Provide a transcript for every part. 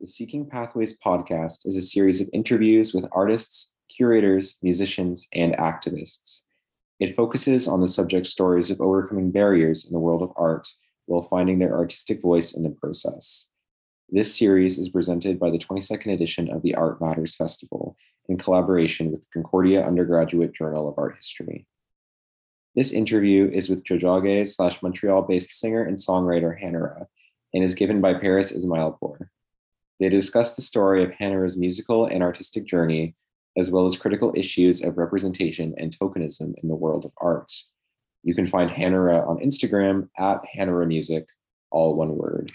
The Seeking Pathways podcast is a series of interviews with artists, curators, musicians, and activists. It focuses on the subject stories of overcoming barriers in the world of art while finding their artistic voice in the process. This series is presented by the 22nd edition of the Art Matters Festival in collaboration with Concordia Undergraduate Journal of Art History. This interview is with Jojage/Montreal-based singer and songwriter Hanorah and is given by Paris Esmaeilpour. They discuss the story of Hanorah's musical and artistic journey, as well as critical issues of representation and tokenism in the world of art. You can find Hanorah on Instagram at Hanorah Music, all one word.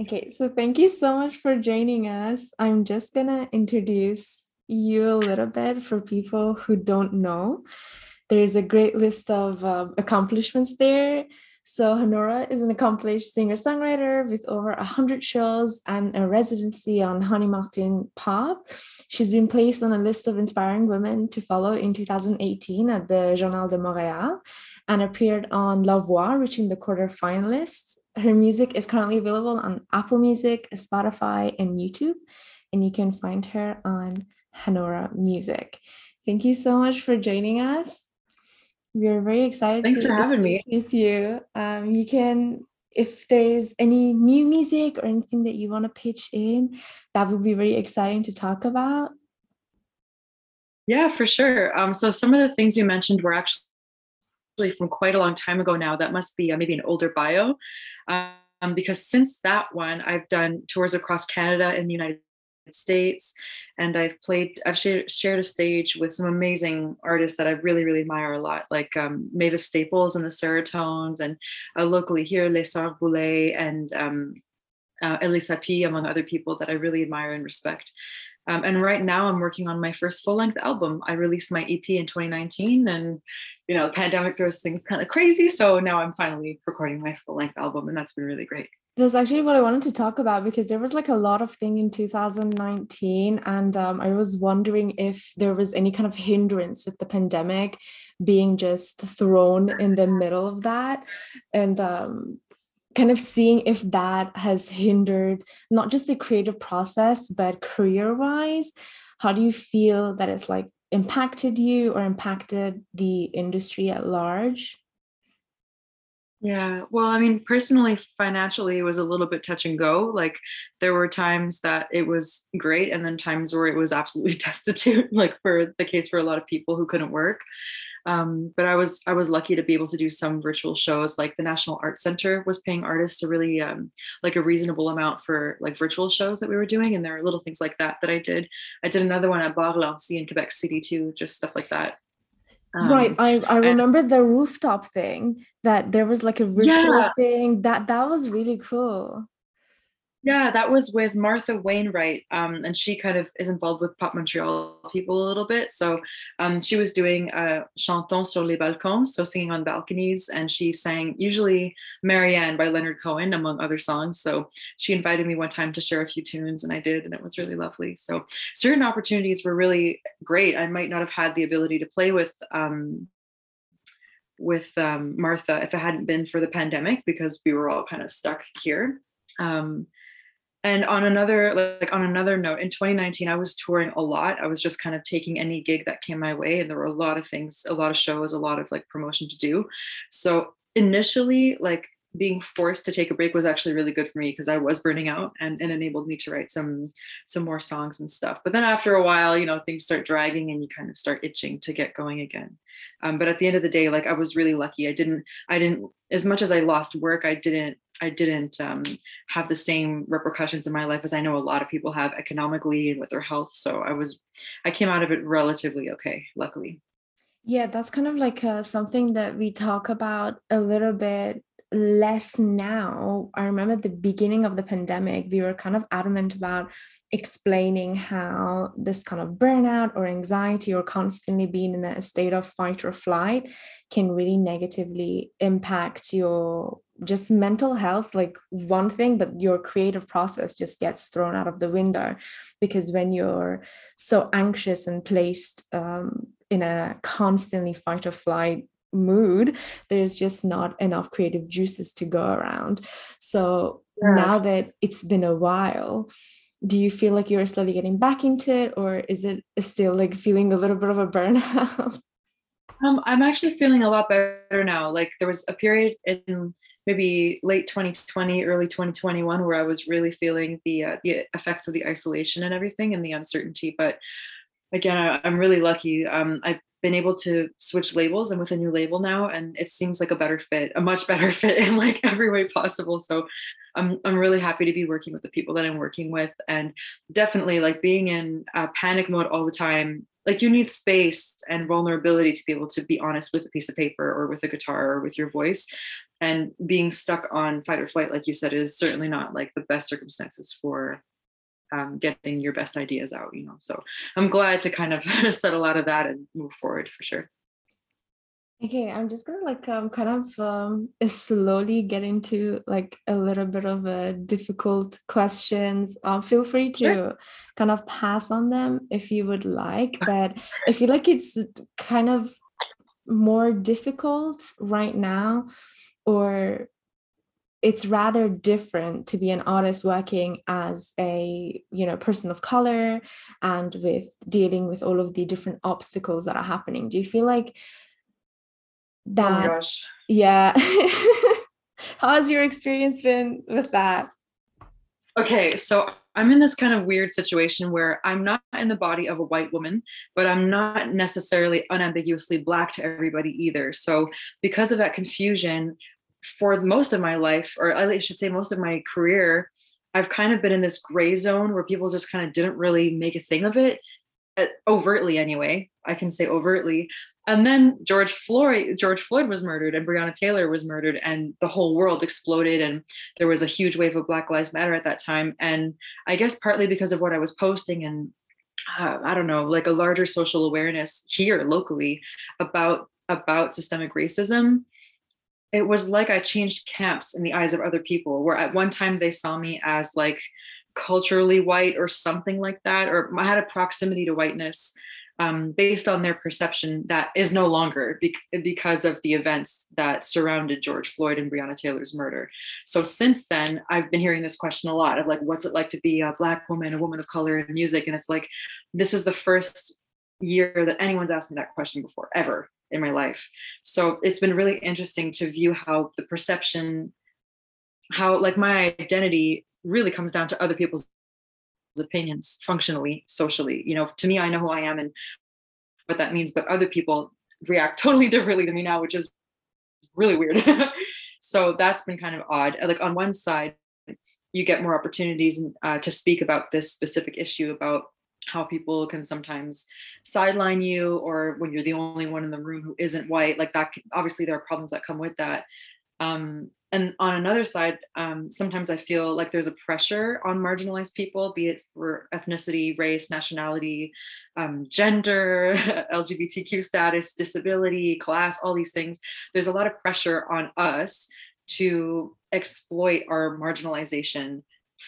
Okay, so thank you so much for joining us. I'm just gonna introduce you a little bit for people who don't know. There's a great list of accomplishments there. So Hanorah is an accomplished singer-songwriter with over 100 shows and a residency on Honey Martin Pop. She's been placed on a list of inspiring women to follow in 2018 at the Journal de Montréal and appeared on La Voix, reaching the quarterfinalists. Her music is currently available on Apple Music, Spotify, and YouTube, and you can find her on Hanorah Music. Thank you so much for joining us. We're very excited to speak with you. You can, if there's any new music or anything that you want to pitch in, that would be very exciting to talk about. Yeah, for sure. So some of the things you mentioned were actually from quite a long time ago now. That must be maybe an older bio, because since that one, I've done tours across Canada and the United States, and I've shared a stage with some amazing artists that I really, really admire a lot, like Mavis Staples and the Serotones, and locally here, Lesar Boulet and Elisa P, among other people that I really admire and respect. And right now I'm working on my first full-length album. I released my EP in 2019 and, you know, the pandemic throws things kind of crazy. So now I'm finally recording my full-length album, and that's been really great. That's actually what I wanted to talk about, because there was like a lot of thing in 2019, and I was wondering if there was any kind of hindrance with the pandemic being just thrown in the middle of that, and kind of seeing if that has hindered not just the creative process, but career-wise. How do you feel that it's like impacted you or impacted the industry at large? Yeah, well, I mean, personally, financially, it was a little bit touch and go. Like, there were times that it was great, and then times where it was absolutely destitute, like for the case for a lot of people who couldn't work. But I was lucky to be able to do some virtual shows. Like the National Arts Center was paying artists a really like a reasonable amount for like virtual shows that we were doing. And there are little things like that that I did. I did another one at Bar-Lancy in Quebec City too, just stuff like that. Right. I remember the rooftop thing, that there was like a virtual thing that was really cool. Yeah, that was with Martha Wainwright, and she kind of is involved with Pop Montreal people a little bit. So she was doing Chantons sur les Balcons, so singing on balconies, and she sang usually Marianne by Leonard Cohen, among other songs. So she invited me one time to share a few tunes, and I did, and it was really lovely. So certain opportunities were really great. I might not have had the ability to play with Martha if it hadn't been for the pandemic, because we were all kind of stuck here. And on another, note, in 2019, I was touring a lot. I was just kind of taking any gig that came my way, and there were a lot of things, a lot of shows, a lot of like promotion to do. So initially, like being forced to take a break was actually really good for me, because I was burning out, and enabled me to write some more songs and stuff. But then after a while, you know, things start dragging and you kind of start itching to get going again. But at the end of the day, like I was really lucky. I didn't, as much as I lost work, I didn't have the same repercussions in my life as I know a lot of people have economically and with their health. So I came out of it relatively okay, luckily. Yeah, that's kind of like something that we talk about a little bit less now. I remember at the beginning of the pandemic, we were kind of adamant about explaining how this kind of burnout or anxiety or constantly being in a state of fight or flight can really negatively impact your just mental health, like one thing, but your creative process just gets thrown out of the window, because when you're so anxious and placed in a constantly fight or flight mood, there's just not enough creative juices to go around. So now that it's been a while, do you feel like you're slowly getting back into it, or is it still like feeling a little bit of a burnout? I'm actually feeling a lot better now. Like there was a period in maybe late 2020, early 2021, where I was really feeling the effects of the isolation and everything and the uncertainty. But again, I'm really lucky. I've been able to switch labels. I'm with a new label now, and it seems like a better fit, a much better fit in like every way possible. So I'm really happy to be working with the people that I'm working with, and definitely like being in panic mode all the time. Like you need space and vulnerability to be able to be honest with a piece of paper or with a guitar or with your voice, and being stuck on fight or flight, like you said, is certainly not like the best circumstances for getting your best ideas out, you know? So I'm glad to kind of settle out of that and move forward for sure. Okay, I'm just gonna like kind of slowly get into like a little bit of difficult questions. Feel free to sure. kind of pass on them if you would like, but I feel like it's kind of more difficult right now, or it's rather different to be an artist working as a, you know, person of color and with dealing with all of the different obstacles that are happening. Do you feel like that? Oh my gosh. Yeah. How has your experience been with that? Okay, so I'm in this kind of weird situation where I'm not in the body of a white woman, but I'm not necessarily unambiguously Black to everybody either. So because of that confusion, for most of my life, or I should say most of my career, I've kind of been in this gray zone where people just kind of didn't really make a thing of it, overtly anyway. I can say overtly. And then George Floyd was murdered, and Breonna Taylor was murdered, and the whole world exploded, and there was a huge wave of Black Lives Matter at that time. And I guess partly because of what I was posting and I don't know, like a larger social awareness here locally about systemic racism, it was like I changed camps in the eyes of other people, where at one time they saw me as like culturally white or something like that, or I had a proximity to whiteness based on their perception that is no longer because of the events that surrounded George Floyd and Breonna Taylor's murder. So since then, I've been hearing this question a lot of like, what's it like to be a Black woman, a woman of color in music? And it's like, this is the first year that anyone's asked me that question before, ever in my life. So it's been really interesting to view how the perception, how like my identity really comes down to other people's opinions, functionally, socially. You know, to me, I know who I am and what that means, but other people react totally differently to me now, which is really weird. So that's been kind of odd. Like on one side, you get more opportunities to speak about this specific issue, about how people can sometimes sideline you, or when you're the only one in the room who isn't white, like that, obviously there are problems that come with that. And on another side, sometimes I feel like there's a pressure on marginalized people, be it for ethnicity, race, nationality, gender, LGBTQ status, disability, class, all these things. There's a lot of pressure on us to exploit our marginalization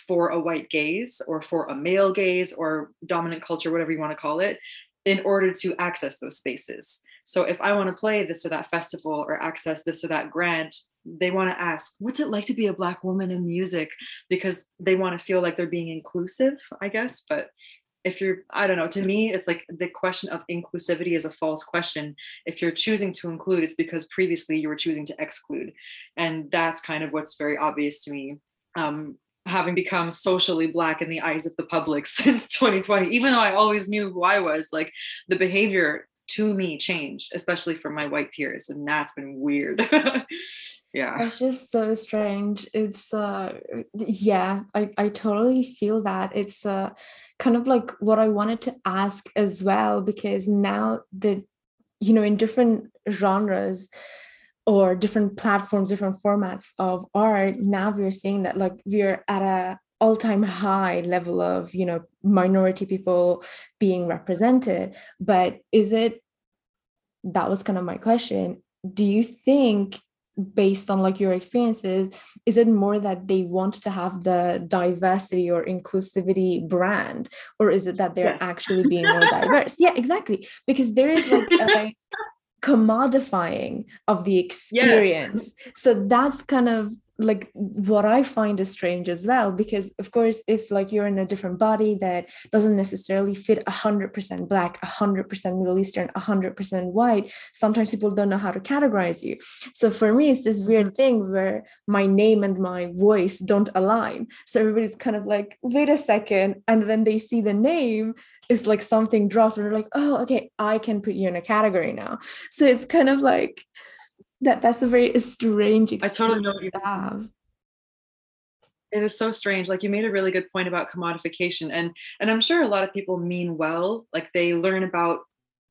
for a white gaze, or for a male gaze, or dominant culture, whatever you want to call it, in order to access those spaces. So if I want to play this or that festival or access this or that grant, they want to ask, what's it like to be a Black woman in music? Because they want to feel like they're being inclusive, I guess. But if you're, I don't know, to me, it's like the question of inclusivity is a false question. If you're choosing to include, it's because previously you were choosing to exclude. And that's kind of what's very obvious to me. Having become socially Black in the eyes of the public since 2020, even though I always knew who I was, like the behavior to me changed, especially from my white peers. And that's been weird. Yeah. That's just so strange. It's, yeah, I totally feel that. It's kind of like what I wanted to ask as well, because now that, you know, in different genres, or different platforms, different formats of art, now we're seeing that like we're at a all-time high level of, you know, minority people being represented. But is it, that was kind of my question, do you think, based on like your experiences, is it more that they want to have the diversity or inclusivity brand, or is it that they're yes. actually being more diverse? Yeah, exactly. Because there is like a commodifying of the experience. Yes. So that's kind of like what I find is strange as well, because of course, if like you're in a different body that doesn't necessarily fit 100% Black, 100% Middle Eastern, 100% white, sometimes people don't know how to categorize you. So for me, it's this weird thing where my name and my voice don't align. So everybody's kind of like, wait a second. And when they see the name, it's like something drops and they're like, oh, okay, I can put you in a category now. So it's kind of like, that's a very strange experience. I totally know what you mean. It is so strange. Like, you made a really good point about commodification, and I'm sure a lot of people mean well, like they learn about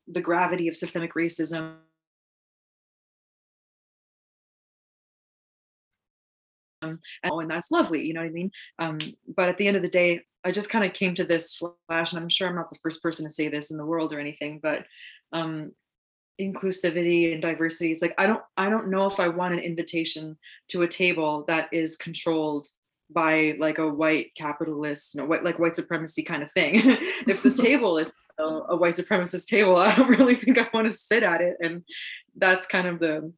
the gravity of systemic racism. And that's lovely, you know what I mean? But at the end of the day, I just kind of came to this flash, and I'm sure I'm not the first person to say this in the world or anything, but inclusivity and diversity. It's like, I don't know if I want an invitation to a table that is controlled by like a white capitalist, you know, white supremacy kind of thing. If the table is a white supremacist table, I don't really think I want to sit at it. And that's kind of the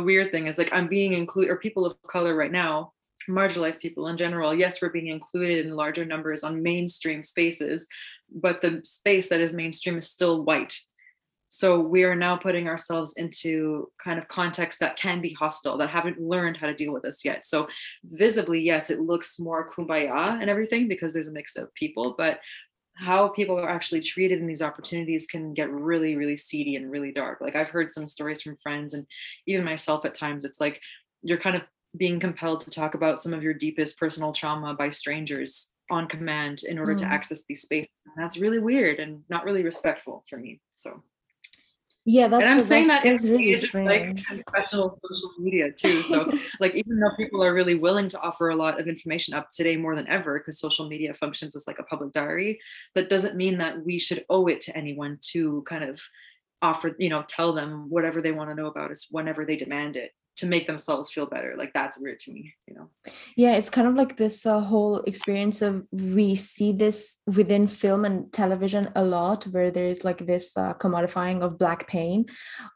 weird thing is like, I'm being included, or people of color right now, marginalized people in general. Yes, we're being included in larger numbers on mainstream spaces, but the space that is mainstream is still white. So we are now putting ourselves into kind of contexts that can be hostile, that haven't learned how to deal with us yet. So visibly, yes, it looks more kumbaya and everything because there's a mix of people, but how people are actually treated in these opportunities can get really, really seedy and really dark. Like, I've heard some stories from friends and even myself at times, it's like, you're kind of being compelled to talk about some of your deepest personal trauma by strangers on command in order to access these spaces. And that's really weird and not really respectful for me, so. Yeah, that's, and I'm saying that is really strange. Like professional social media too. So like, even though people are really willing to offer a lot of information up today more than ever, because social media functions as like a public diary, that doesn't mean that we should owe it to anyone to kind of offer, you know, tell them whatever they want to know about us whenever they demand it, to make themselves feel better. Like, that's weird to me, you know? Yeah, it's kind of like this whole experience of, we see this within film and television a lot, where there's like this commodifying of Black pain,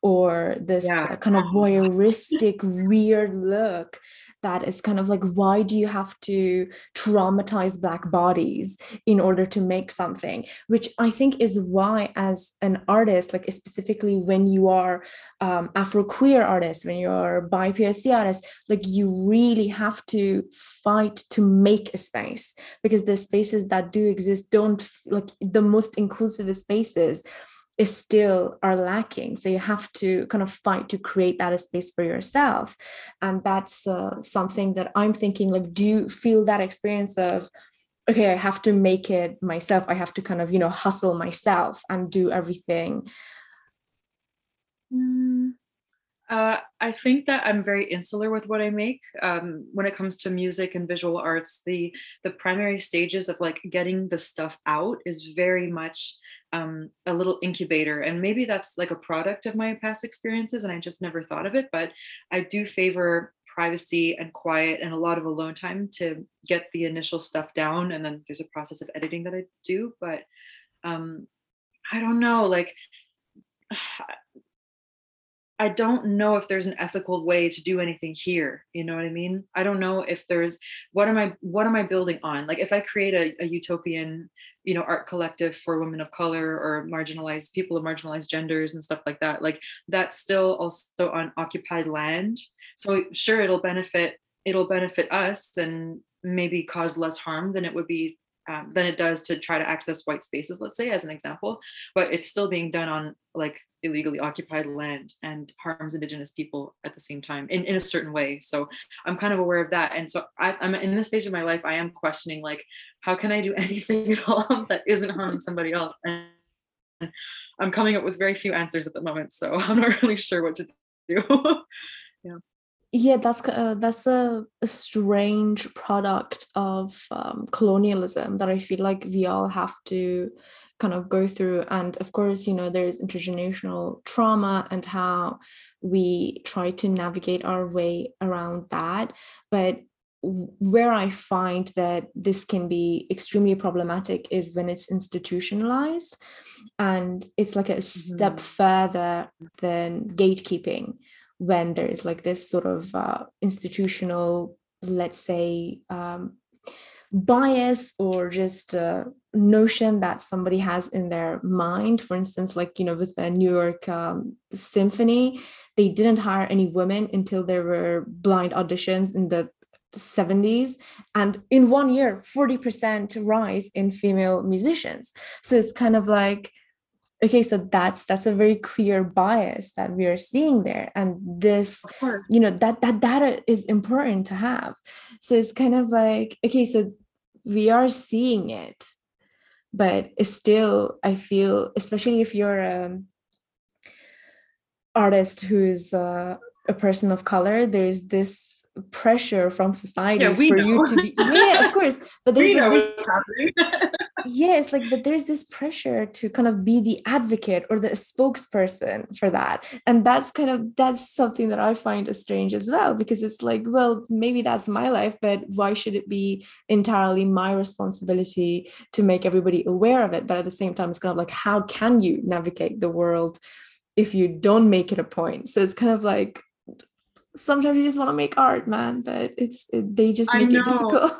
or this kind of voyeuristic, weird look that is kind of like, why do you have to traumatize Black bodies in order to make something? Which I think is why, as an artist, like specifically when you are Afro-queer artist, when you're bi POC artist, like you really have to fight to make a space, because the spaces that do exist don't, like the most inclusive spaces is still are lacking. So you have to kind of fight to create that space for yourself. And that's something that I'm thinking, like, do you feel that experience of, okay, I have to make it myself. I have to kind of, you know, hustle myself and do everything. I think that I'm very insular with what I make. When it comes to music and visual arts, the primary stages of like getting the stuff out is very much a little incubator. And maybe that's like a product of my past experiences and I just never thought of it, but I do favor privacy and quiet and a lot of alone time to get the initial stuff down. And then there's a process of editing that I do, but I don't know, like, I don't know if there's an ethical way to do anything here. You know what I mean? I don't know if there's, what am I building on? Like, if I create a utopian, you know, art collective for women of color or marginalized people of marginalized genders and stuff like that's still also on occupied land. So sure, it'll benefit us and maybe cause less harm than it would be than it does to try to access white spaces, let's say, as an example, but it's still being done on like illegally occupied land and harms Indigenous people at the same time in a certain way. So I'm kind of aware of that. And so I'm in this stage of my life, I am questioning, like, how can I do anything at all that isn't harming somebody else? And I'm coming up with very few answers at the moment. So I'm not really sure what to do. Yeah, that's a strange product of colonialism that I feel like we all have to kind of go through. And of course, you know, there's intergenerational trauma and how we try to navigate our way around that. But where I find that this can be extremely problematic is when it's institutionalized, and it's like a step further than gatekeeping, when there is like this sort of institutional let's say, bias or just notion that somebody has in their mind. For instance, like, you know, with the New York Symphony, they didn't hire any women until there were blind auditions in the 70s, and in 1 year 40% rise in female musicians. So it's kind of like, okay, so that's a very clear bias that we are seeing there, and this, you know, that data is important to have. So it's kind of like, okay, so we are seeing it, but it's still, I feel, especially if you're an artist who is a person of color, there's this pressure from society for know. You to be, yeah, of course, but there's like this, yes, like, but there's this pressure to kind of be the advocate or the spokesperson for that, and that's something that I find strange as well, because it's like, well, maybe that's my life, but why should it be entirely my responsibility to make everybody aware of it? But at the same time, it's kind of like, how can you navigate the world if you don't make it a point? So it's kind of like, sometimes you just want to make art, man, but they just make it difficult.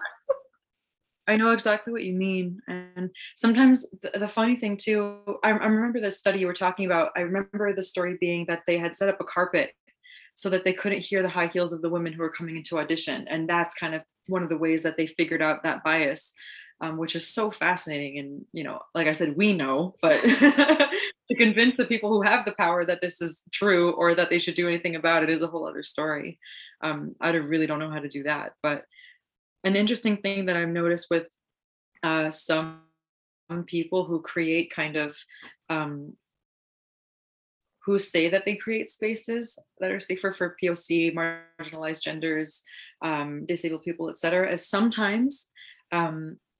I know exactly what you mean. And sometimes the funny thing too, I remember the study you were talking about. I remember the story being that they had set up a carpet so that they couldn't hear the high heels of the women who were coming into audition. And that's kind of one of the ways that they figured out that bias, which is so fascinating. And, you know, like I said, we know, but to convince the people who have the power that this is true or that they should do anything about it is a whole other story. I really don't know how to do that. But an interesting thing that I've noticed with some people who create kind of, who say that they create spaces that are safer for POC, marginalized genders, disabled people, et cetera, is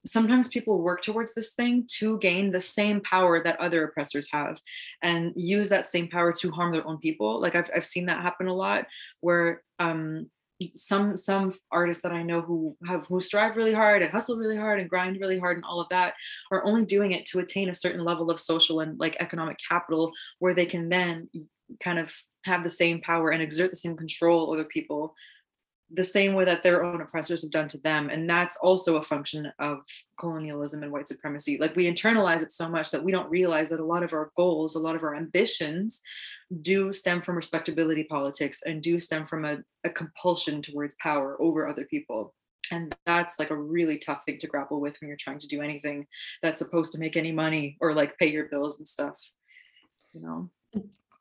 sometimes people work towards this thing to gain the same power that other oppressors have and use that same power to harm their own people. Like I've seen that happen a lot, where some artists that I know who strive really hard and hustle really hard and grind really hard and all of that are only doing it to attain a certain level of social and like economic capital, where they can then kind of have the same power and exert the same control over people, the same way that their own oppressors have done to them. And that's also a function of colonialism and white supremacy. Like, we internalize it so much that we don't realize that a lot of our goals, a lot of our ambitions do stem from respectability politics and do stem from a compulsion towards power over other people. And that's like a really tough thing to grapple with when you're trying to do anything that's supposed to make any money or like pay your bills and stuff, you know?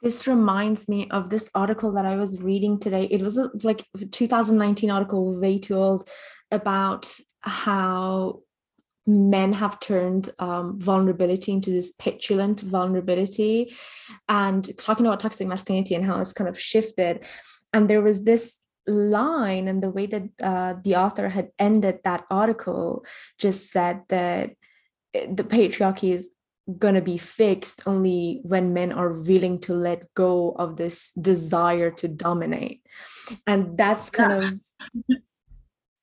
This reminds me of this article that I was reading today. It was like a 2019 article, way too old, about how men have turned vulnerability into this petulant vulnerability, and talking about toxic masculinity and how it's kind of shifted. And there was this line, and the way that the author had ended that article just said that the patriarchy is going to be fixed only when men are willing to let go of this desire to dominate. And that's kind of,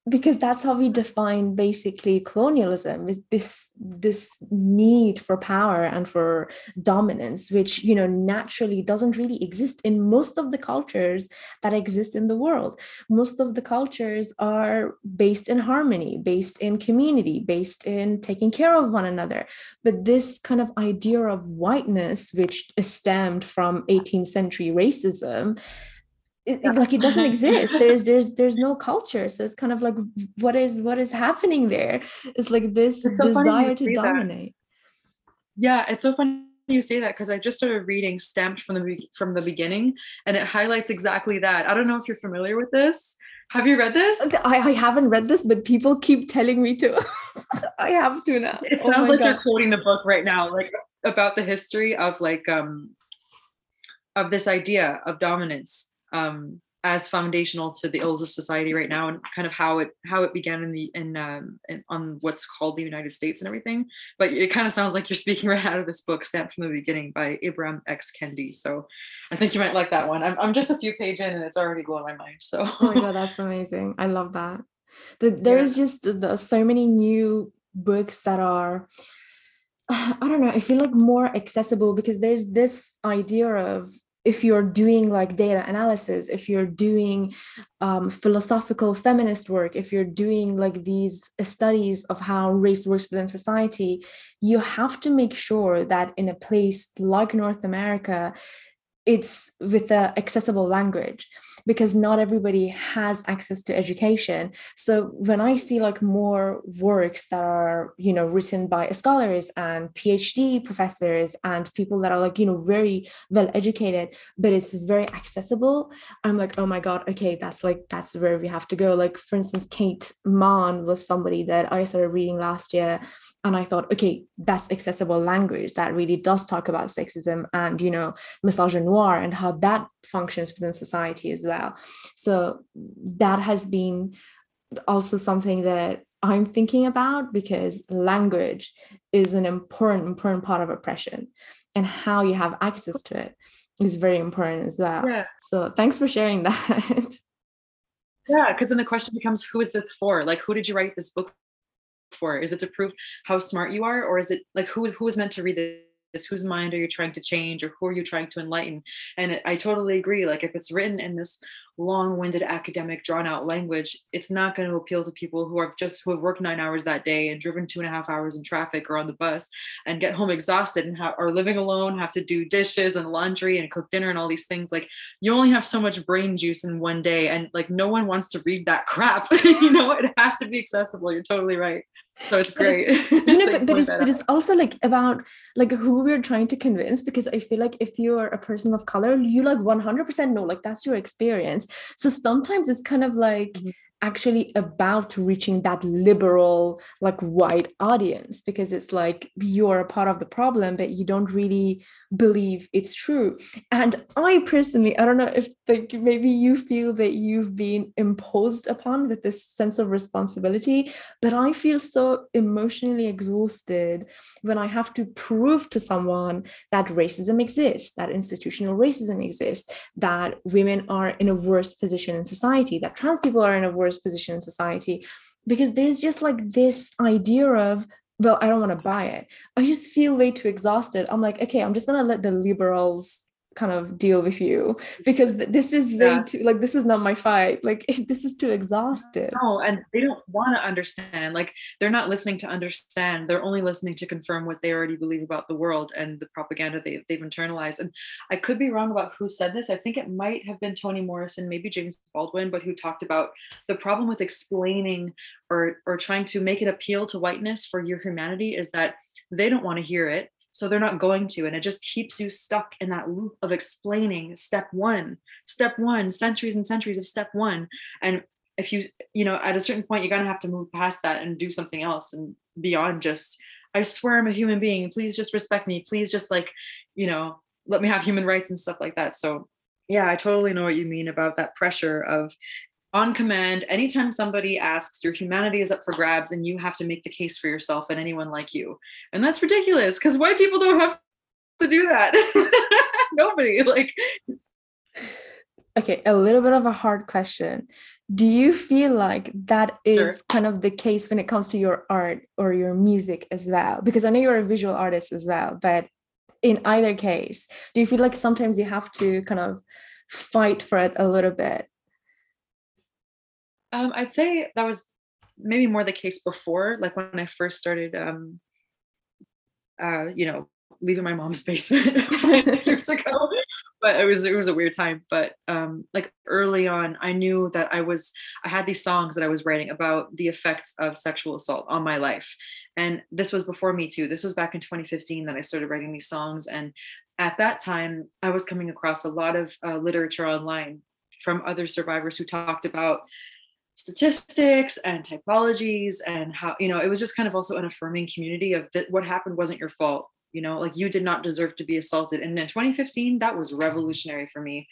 because that's how we define basically colonialism, is this need for power and for dominance, which, you know, naturally doesn't really exist in most of the cultures that exist in the world. Most of the cultures are based in harmony, based in community, based in taking care of one another. But this kind of idea of whiteness, which stemmed from 18th century racism, it doesn't exist. There's no culture. So it's kind of like, what is happening there? It's like this desire to dominate. Yeah, it's so funny you say that, because I just started reading Stamped from the Beginning, and it highlights exactly that. I don't know if you're familiar with this. Have you read this? I haven't read this, but people keep telling me to. I have to now. It sounds you're quoting the book right now, like about the history of like of this idea of dominance as foundational to the ills of society right now, and kind of how it began on what's called the United States and everything. But it kind of sounds like you're speaking right out of this book, Stamped from the Beginning by Ibram X. Kendi. So I think you might like that one. I'm just a few pages in and it's already blowing my mind. So oh my god, that's amazing. I love that. There is just so many new books that are, I don't know, I feel like more accessible, because there's this idea of if you're doing like data analysis, if you're doing philosophical feminist work, if you're doing like these studies of how race works within society, you have to make sure that in a place like North America, it's with an accessible language, because not everybody has access to education. So when I see like more works that are, you know, written by scholars and PhD professors and people that are like, you know, very well educated, but it's very accessible, I'm like, oh my God, okay, that's where we have to go. Like, for instance, Kate Mann was somebody that I started reading last year. And I thought, okay, that's accessible language that really does talk about sexism and, you know, misogyny noir and how that functions within society as well. So that has been also something that I'm thinking about, because language is an important part of oppression, and how you have access to it is very important as well. Yeah. So thanks for sharing that. Yeah, because then the question becomes, who is this for? Like, who did you write this book for? Is it to prove how smart you are, or is it like who is meant to read this? Whose mind are you trying to change, or who are you trying to enlighten? And I totally agree. Like, if it's written in this long-winded academic drawn-out language, it's not going to appeal to people who have worked 9 hours that day and driven 2.5 hours in traffic or on the bus and get home exhausted and are living alone, have to do dishes and laundry and cook dinner and all these things. Like, you only have so much brain juice in one day, and like, no one wants to read that crap. You know, it has to be accessible. You're totally right. So it's great. You know, but it's also like about like who we're trying to convince, because I feel like if you're a person of color, you like 100% know, like that's your experience. So sometimes it's kind of like actually about reaching that liberal, like white audience, because it's like you're a part of the problem, but you don't really believe it's true. And I personally, I don't know if like maybe you feel that you've been imposed upon with this sense of responsibility, but I feel so emotionally exhausted when I have to prove to someone that racism exists, that institutional racism exists, that women are in a worse position in society, that trans people are in a worse position in society, because there's just like this idea of, well, I don't want to buy it. I just feel way too exhausted. I'm like, okay, I'm just gonna let the liberals kind of deal with you, because this is way too, like, this is not my fight. Like, this is too exhausted. No, and they don't want to understand. Like, they're not listening to understand. They're only listening to confirm what they already believe about the world and the propaganda they've internalized. And I could be wrong about who said this. I think it might have been Toni Morrison, maybe James Baldwin, but who talked about the problem with explaining or trying to make it appeal to whiteness for your humanity is that they don't want to hear it. So they're not going to, and it just keeps you stuck in that loop of explaining step one, centuries and centuries of step one. And if you know, at a certain point, you're going to have to move past that and do something else and beyond just, I swear I'm a human being, please just respect me. Please just like, you know, let me have human rights and stuff like that. So yeah, I totally know what you mean about that pressure of on command. Anytime somebody asks, your humanity is up for grabs and you have to make the case for yourself and anyone like you. And that's ridiculous, because white people don't have to do that. Nobody, like. Okay, a little bit of a hard question. Do you feel like that is kind of the case when it comes to your art or your music as well? Because I know you're a visual artist as well, but in either case, do you feel like sometimes you have to kind of fight for it a little bit? I'd say that was maybe more the case before, like when I first started, you know, leaving my mom's basement 5 years ago, but it was a weird time. But like early on, I knew that I had these songs that I was writing about the effects of sexual assault on my life. And this was before Me Too. This was back in 2015 that I started writing these songs. And at that time, I was coming across a lot of literature online from other survivors who talked about statistics and typologies and how, you know, it was just kind of also an affirming community of that what happened wasn't your fault, you know, like you did not deserve to be assaulted. And in 2015, that was revolutionary for me.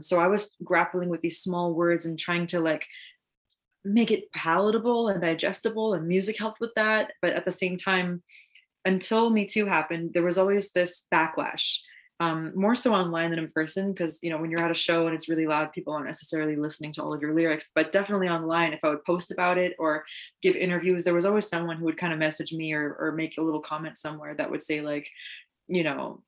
So I was grappling with these small words and trying to like make it palatable and digestible, and music helped with that. But at the same time, until Me Too happened, there was always this backlash. More so online than in person, because, you know, when you're at a show and it's really loud, people aren't necessarily listening to all of your lyrics, but definitely online, if I would post about it or give interviews, there was always someone who would kind of message me or make a little comment somewhere that would say like, you know,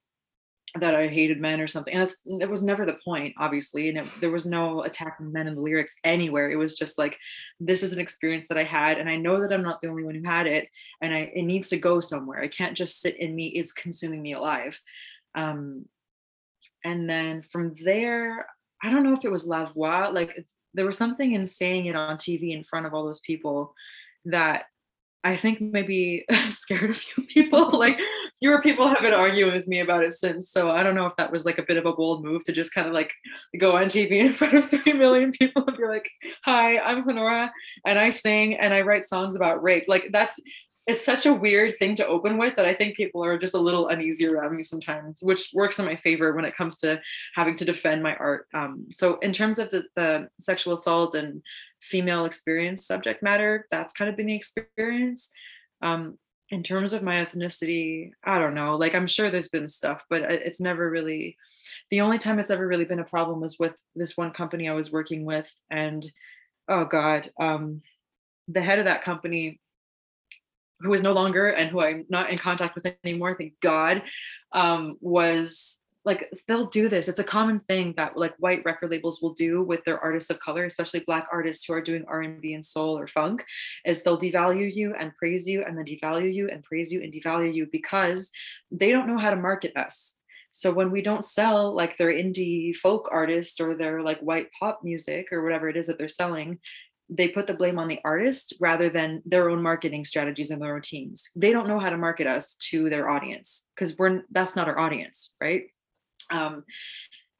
that I hated men or something. And it's, it was never the point, obviously. And there was no attack on men in the lyrics anywhere. It was just like, this is an experience that I had. And I know that I'm not the only one who had it. And it needs to go somewhere. I can't just sit in me. It's consuming me alive. And then from there, I don't know if it was La Voix. Like there was something in saying it on TV in front of all those people that I think maybe scared a few people. Like fewer people have been arguing with me about it since. So I don't know if that was like a bit of a bold move to just kind of like go on TV in front of 3 million people and be like, hi, I'm Hanorah and I sing and I write songs about rape. Like it's such a weird thing to open with that I think people are just a little uneasy around me sometimes, which works in my favor when it comes to having to defend my art. So in terms of the sexual assault and female experience subject matter, that's kind of been the experience. In terms of my ethnicity, I don't know, like I'm sure there's been stuff, but it's never really, the only time it's ever really been a problem was with this one company I was working with. And oh God, the head of that company, who is no longer and who I'm not in contact with anymore, thank God, was like, they'll do this. It's a common thing that like white record labels will do with their artists of color, especially Black artists who are doing R&B and soul or funk, is they'll devalue you and praise you and then devalue you and praise you and devalue you because they don't know how to market us. So when we don't sell like their indie folk artists or their like white pop music or whatever it is that they're selling, they put the blame on the artist rather than their own marketing strategies and their own teams. They don't know how to market us to their audience because that's not our audience, right?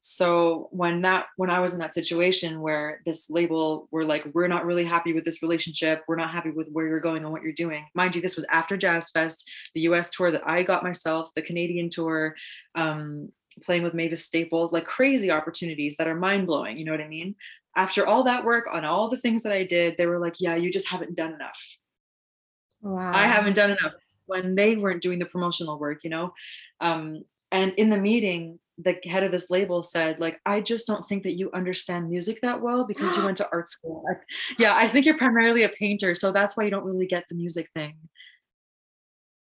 So when I was in that situation where this label were like, we're not really happy with this relationship, we're not happy with where you're going and what you're doing. Mind you, this was after Jazz Fest, the US tour that I got myself, the Canadian tour, playing with Mavis Staples, like crazy opportunities that are mind-blowing, you know what I mean? After all that work on all the things that I did, they were like, yeah, you just haven't done enough. Wow. I haven't done enough when they weren't doing the promotional work, you know? And in the meeting, the head of this label said, like, I just don't think that you understand music that well because you went to art school. Yeah, I think you're primarily a painter. So that's why you don't really get the music thing.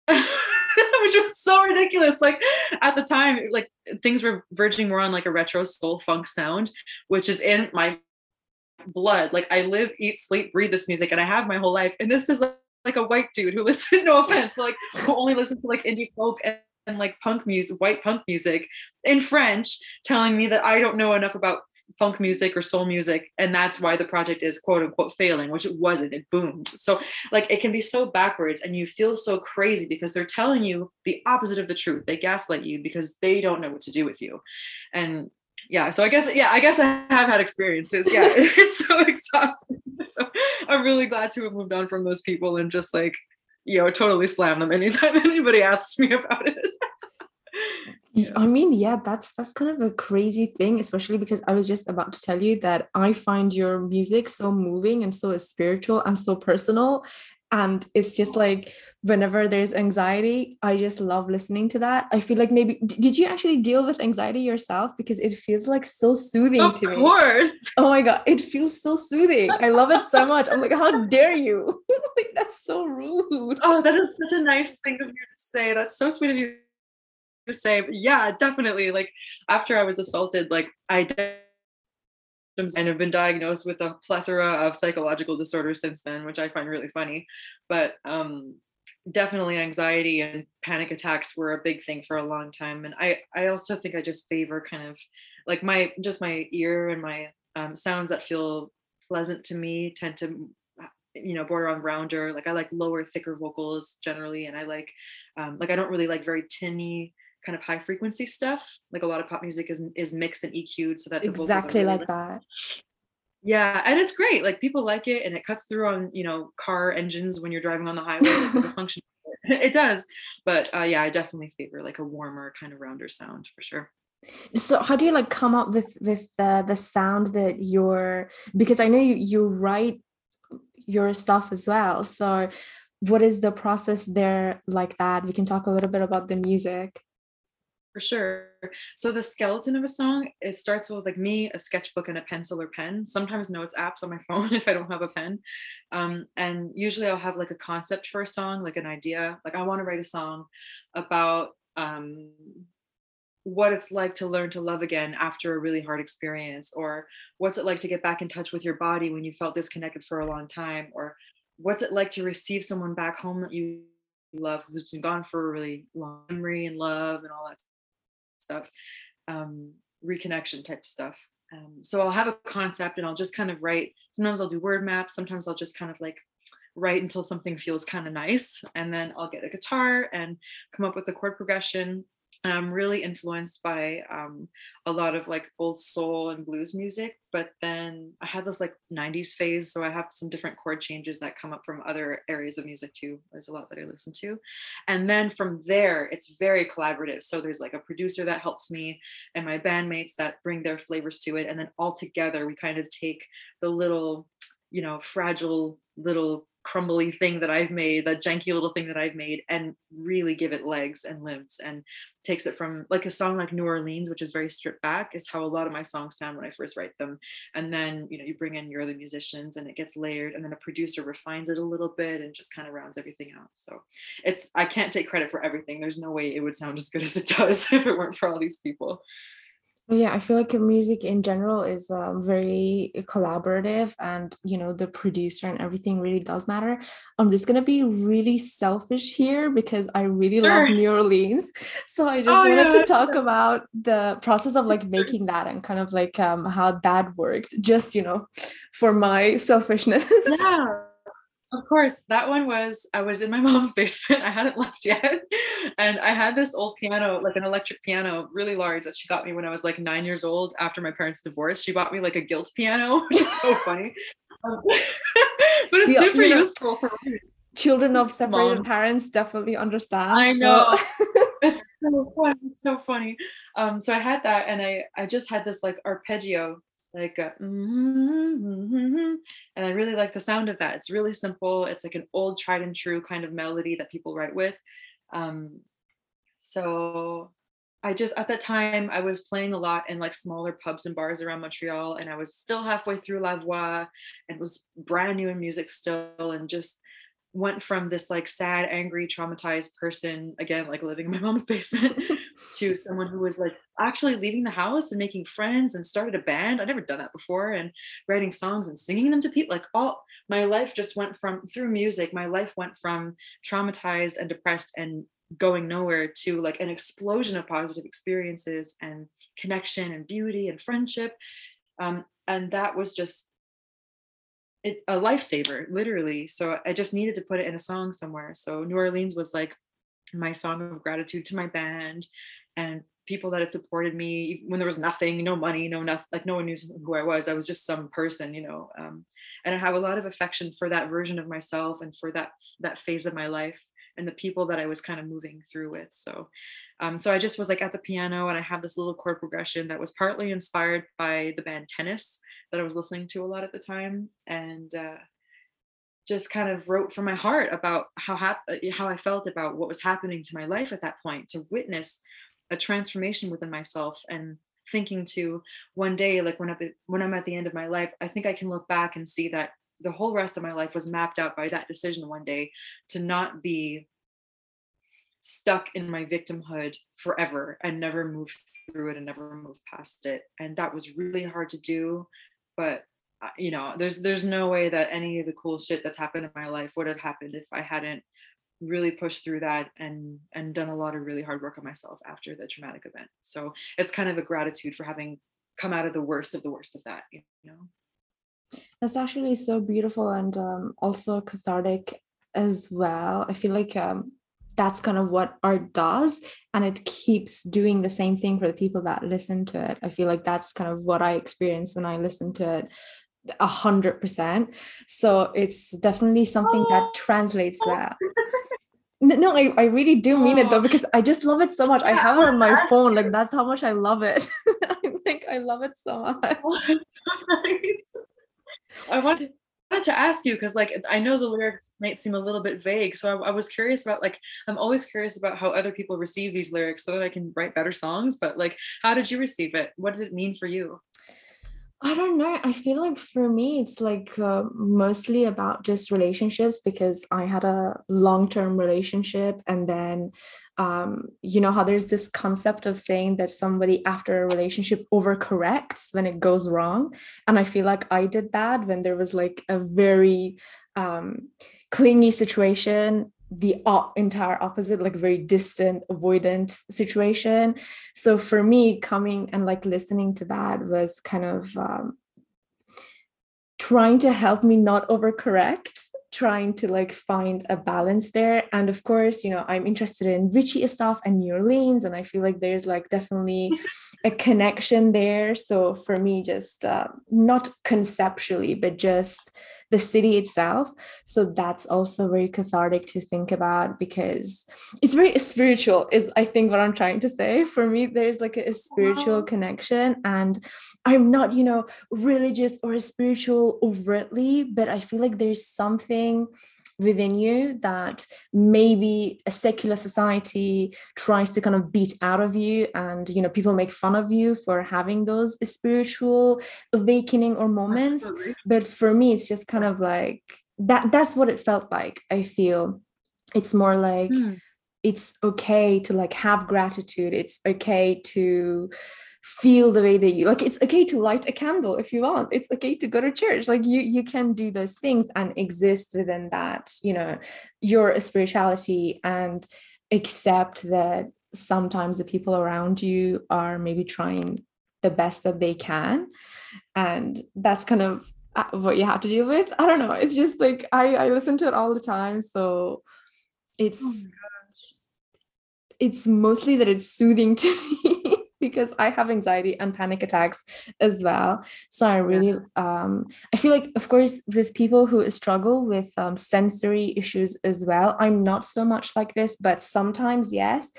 Which was so ridiculous. Like at the time, like things were verging more on like a retro soul funk sound, which is in my blood. Like I live, eat, sleep, breathe this music, and I have my whole life. And this is like a white dude who listens, no offense, but like who only listens to like indie folk and like punk music, white punk music in French, telling me that I don't know enough about funk music or soul music. And that's why the project is quote unquote failing, which it wasn't, it boomed. So like, it can be so backwards and you feel so crazy because they're telling you the opposite of the truth. They gaslight you because they don't know what to do with you. And yeah, so I guess I have had experiences. Yeah, it's so exhausting. So I'm really glad to have moved on from those people and just like, you know, totally slam them anytime anybody asks me about it. Yeah. I mean, yeah, that's kind of a crazy thing, especially because I was just about to tell you that I find your music so moving and so spiritual and so personal. And it's just like, whenever there's anxiety, I just love listening to that. I feel like maybe, did you actually deal with anxiety yourself? Because it feels like so soothing to me. Of course. Oh my God, it feels so soothing. I love it so much. I'm like, how dare you? Like, that's so rude. Oh, that is such a nice thing of you to say. That's so sweet of you to say. But yeah, definitely. Like after I was assaulted, like I did. And have been diagnosed with a plethora of psychological disorders since then, which I find really funny. But definitely anxiety and panic attacks were a big thing for a long time. And I also think I just favor kind of like my ear and my sounds that feel pleasant to me tend to, you know, border on rounder. Like I like lower, thicker vocals generally. And I like I don't really like very tinny kind of high frequency stuff. Like a lot of pop music is mixed and EQ'd so that the exactly vocals are really like that. Yeah, and it's great. Like people like it, and it cuts through on, you know, car engines when you're driving on the highway. Like there's a function. It does, but yeah, I definitely favor like a warmer kind of rounder sound for sure. So how do you like come up with the sound that you're, because I know you write your stuff as well. So what is the process there like that? We can talk a little bit about the music. For sure. So the skeleton of a song, it starts with like me, a sketchbook and a pencil or pen, sometimes notes apps on my phone if I don't have a pen. And usually I'll have like a concept for a song, like an idea, like I want to write a song about what it's like to learn to love again after a really hard experience, or what's it like to get back in touch with your body when you felt disconnected for a long time, or what's it like to receive someone back home that you love who's been gone for a really long memory, and love and all that stuff, reconnection type stuff. So I'll have a concept and I'll just kind of write. Sometimes I'll do word maps. Sometimes I'll just kind of like write until something feels kind of nice. And then I'll get a guitar and come up with a chord progression. And I'm really influenced by a lot of like old soul and blues music. But then I had this like 90s phase. So I have some different chord changes that come up from other areas of music too. There's a lot that I listen to. And then from there, it's very collaborative. So there's like a producer that helps me and my bandmates that bring their flavors to it. And then all together, we kind of take the little, you know, fragile little crumbly thing that I've made, that janky little thing that I've made, and really give it legs and limbs, and takes it from like a song like New Orleans, which is very stripped back, is how a lot of my songs sound when I first write them. And then, you know, you bring in your other musicians and it gets layered, and then a producer refines it a little bit and just kind of rounds everything out. So it's, I can't take credit for everything. There's no way it would sound as good as it does if it weren't for all these people. Yeah, I feel like music in general is very collaborative, and, you know, the producer and everything really does matter. I'm just going to be really selfish here because I really love New Orleans. So I just wanted to talk about the process of like making that and kind of like how that worked, just, you know, for my selfishness. Yeah. Of course, that one was, I was in my mom's basement. I hadn't left yet. And I had this old piano, like an electric piano, really large, that she got me when I was like 9 years old after my parents divorced. She bought me like a guilt piano, which is so funny. But it's super useful for me. Children of separated parents definitely understand. I know. It's so fun. It's so funny. So I had that, and I just had this like arpeggio, like a, and I really like the sound of that. It's really simple. It's like an old tried and true kind of melody that people write with. So I just, at that time, I was playing a lot in like smaller pubs and bars around Montreal, and I was still halfway through La Voix and was brand new in music still, and just went from this like sad, angry, traumatized person, again, like living in my mom's basement, to someone who was like actually leaving the house and making friends and started a band. I'd never done that before, and writing songs and singing them to people. Like all my life just went from, through music, my life went from traumatized and depressed and going nowhere to like an explosion of positive experiences and connection and beauty and friendship. And that was just, it, a lifesaver, literally. So I just needed to put it in a song somewhere. So New Orleans was like my song of gratitude to my band and people that had supported me when there was nothing, no money, no nothing, like no one knew who I was. I was just some person, you know. And I have a lot of affection for that version of myself and for that phase of my life and the people that I was kind of moving through with. So I just was like at the piano, and I have this little chord progression that was partly inspired by the band Tennis that I was listening to a lot at the time, and just kind of wrote from my heart about how I felt about what was happening to my life at that point, to witness a transformation within myself, and thinking to one day, like when I'm at the end of my life, I think I can look back and see that the whole rest of my life was mapped out by that decision one day to not be stuck in my victimhood forever and never move through it and never move past it. And that was really hard to do, but you know, there's no way that any of the cool shit that's happened in my life would have happened if I hadn't really pushed through that and done a lot of really hard work on myself after the traumatic event. So it's kind of a gratitude for having come out of the worst of that, you know? That's actually so beautiful, and also cathartic as well. I feel like that's kind of what art does, and it keeps doing the same thing for the people that listen to it. I feel like that's kind of what I experience when I listen to it 100%. So it's definitely something that translates well. No, I really do mean it though, because I just love it so much. Yeah, I have it on my phone. Like, that's how much I love it. I think I love it so much. I wanted to ask you, because like I know the lyrics might seem a little bit vague, so I was curious about, like, I'm always curious about how other people receive these lyrics so that I can write better songs. But like, how did you receive it? What did it mean for you? I don't know. I feel like for me, it's like mostly about just relationships, because I had a long-term relationship. And then, you know how there's this concept of saying that somebody after a relationship overcorrects when it goes wrong. And I feel like I did that when there was like a very clingy situation, the entire opposite, like very distant, avoidant situation. So for me, coming and like listening to that was kind of trying to help me not overcorrect, trying to like find a balance there. And of course, you know, I'm interested in Richie stuff and New Orleans, and I feel like there's like definitely a connection there. So for me, just not conceptually, but just the city itself. So that's also very cathartic to think about, because it's very spiritual is I think what I'm trying to say. For me, there's like a spiritual connection, and I'm not, you know, religious or spiritual overtly, but I feel like there's something within you that maybe a secular society tries to kind of beat out of you. And, you know, people make fun of you for having those spiritual awakening or moments. Absolutely. But for me, it's just kind of like that's what it felt like. I feel it's more like it's okay to like have gratitude. It's okay to feel the way that you like. It's okay to light a candle if you want. It's okay to go to church. Like you can do those things and exist within that, you know, your spirituality, and accept that sometimes the people around you are maybe trying the best that they can. And that's kind of what you have to deal with. I don't know. It's just like, I listen to it all the time. So it's mostly that it's soothing to me. Because I have anxiety and panic attacks as well. So I really, I feel like, of course, with people who struggle with sensory issues as well, I'm not so much like this, but sometimes, yes.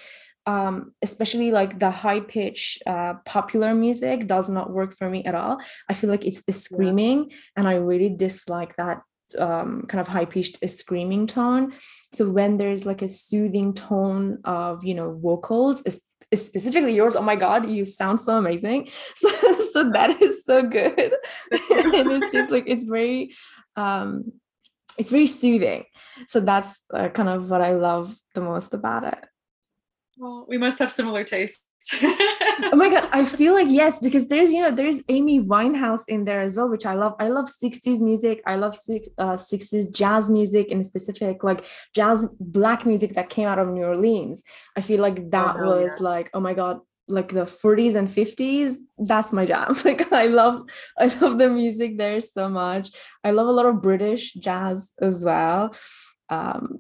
Especially like the high pitch popular music does not work for me at all. I feel like it's screaming, and I really dislike that kind of high-pitched screaming tone. So when there's like a soothing tone of, you know, vocals, specifically yours, oh my god, you sound so amazing, so that is so good. And it's just like it's very soothing. So that's kind of what I love the most about it. Well, we must have similar tastes. Oh my god, I feel like yes, because there's, you know, there's Amy Winehouse in there as well, which I love 60s music. I love 60s jazz music, in specific like jazz black music that came out of New Orleans. I feel like that was like, oh my god, like the 40s and 50s, that's my jam. Like I love the music there so much. I love a lot of British jazz as well.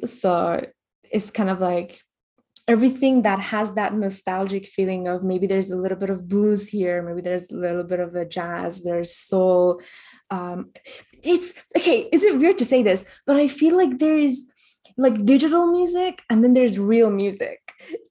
So it's kind of like everything that has that nostalgic feeling of maybe there's a little bit of blues here, maybe there's a little bit of a jazz, there's soul. It's okay. Is it weird to say this? But I feel like there is like digital music and then there's real music.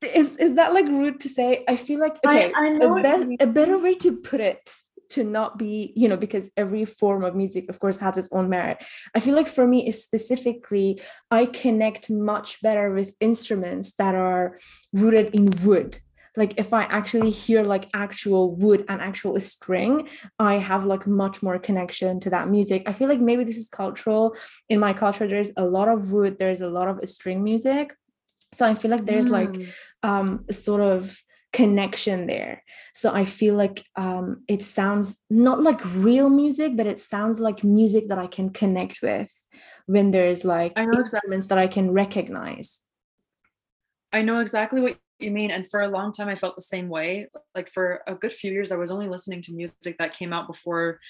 Is that like rude to say? I feel like, okay, I know a better way to put it, to not be, you know, because every form of music, of course, has its own merit. I feel like for me, specifically, I connect much better with instruments that are rooted in wood. Like if I actually hear like actual wood and actual string, I have like much more connection to that music. I feel like maybe this is cultural. In my culture, there's a lot of wood, there's a lot of string music. So I feel like there's like sort of connection there. So I feel like it sounds not like real music, but it sounds like music that I can connect with when there's like instruments that I can recognize. I know exactly what you mean, and for a long time I felt the same way. Like for a good few years I was only listening to music that came out before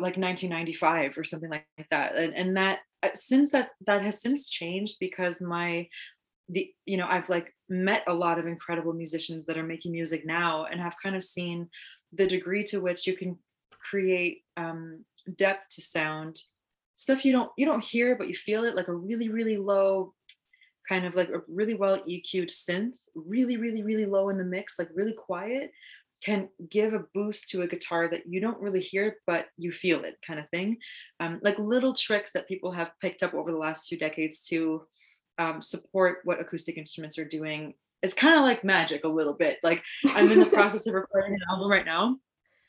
like 1995 or something like that, and that since that has since changed, because you know, I've like met a lot of incredible musicians that are making music now, and have kind of seen the degree to which you can create depth to sound, stuff you don't hear but you feel it, like a really really low kind of like a really well EQ'd synth, really really really low in the mix, like really quiet, can give a boost to a guitar that you don't really hear, but you feel it, kind of thing. Like little tricks that people have picked up over the last 2 decades to support what acoustic instruments are doing. It's kind of like magic a little bit. Like I'm in the process of recording an album right now,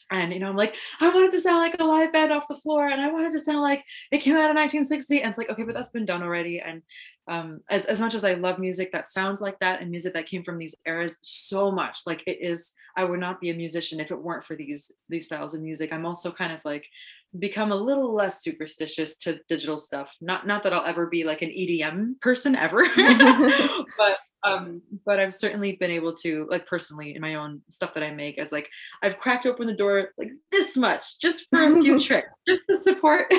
And, you know, I'm like, I want it to sound like a live band off the floor, and I want it to sound like it came out in 1960. And it's like, okay, but that's been done already. And as much as I love music that sounds like that, and music that came from these eras so much, like it is, I would not be a musician if it weren't for these styles of music. I'm also kind of like become a little less superstitious to digital stuff. Not that I'll ever be like an EDM person ever, but I've certainly been able to, like, personally in my own stuff that I make, as like, I've cracked open the door like this much just for a few tricks, just to support,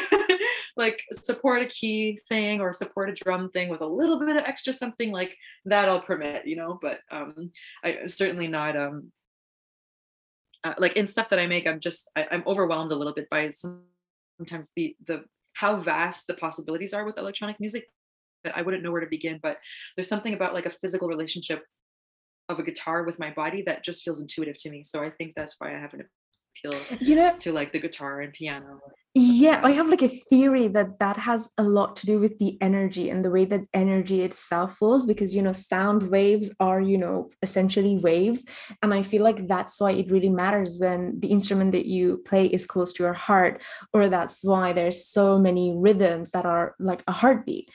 like support a key thing or support a drum thing with a little bit of extra something, like that I'll permit, you know. But I'm certainly not like in stuff that I make, I'm overwhelmed a little bit by sometimes the how vast the possibilities are with electronic music, that I wouldn't know where to begin. But there's something about like a physical relationship of a guitar with my body that just feels intuitive to me. So I think that's why I have an appeal, you know, to like the guitar and piano. Yeah, I have like a theory that has a lot to do with the energy and the way that energy itself flows, because, you know, sound waves are, you know, essentially waves. And I feel like that's why it really matters when the instrument that you play is close to your heart, or that's why there's so many rhythms that are like a heartbeat.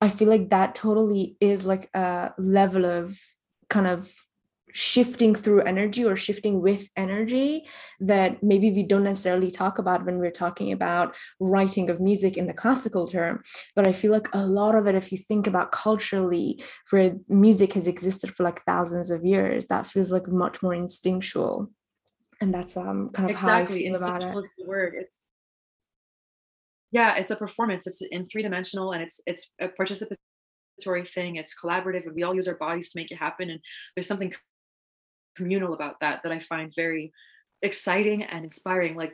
I feel like that totally is like a level of kind of shifting through energy, or shifting with energy, that maybe we don't necessarily talk about when we're talking about writing of music in the classical term. But I feel like a lot of it, if you think about culturally, where music has existed for like thousands of years, that feels like much more instinctual. And that's kind of exactly how I feel about it. Is the word. It's a performance. It's in three-dimensional, and it's a participatory thing. It's collaborative, and we all use our bodies to make it happen. And there's something communal about that I find very exciting and inspiring. Like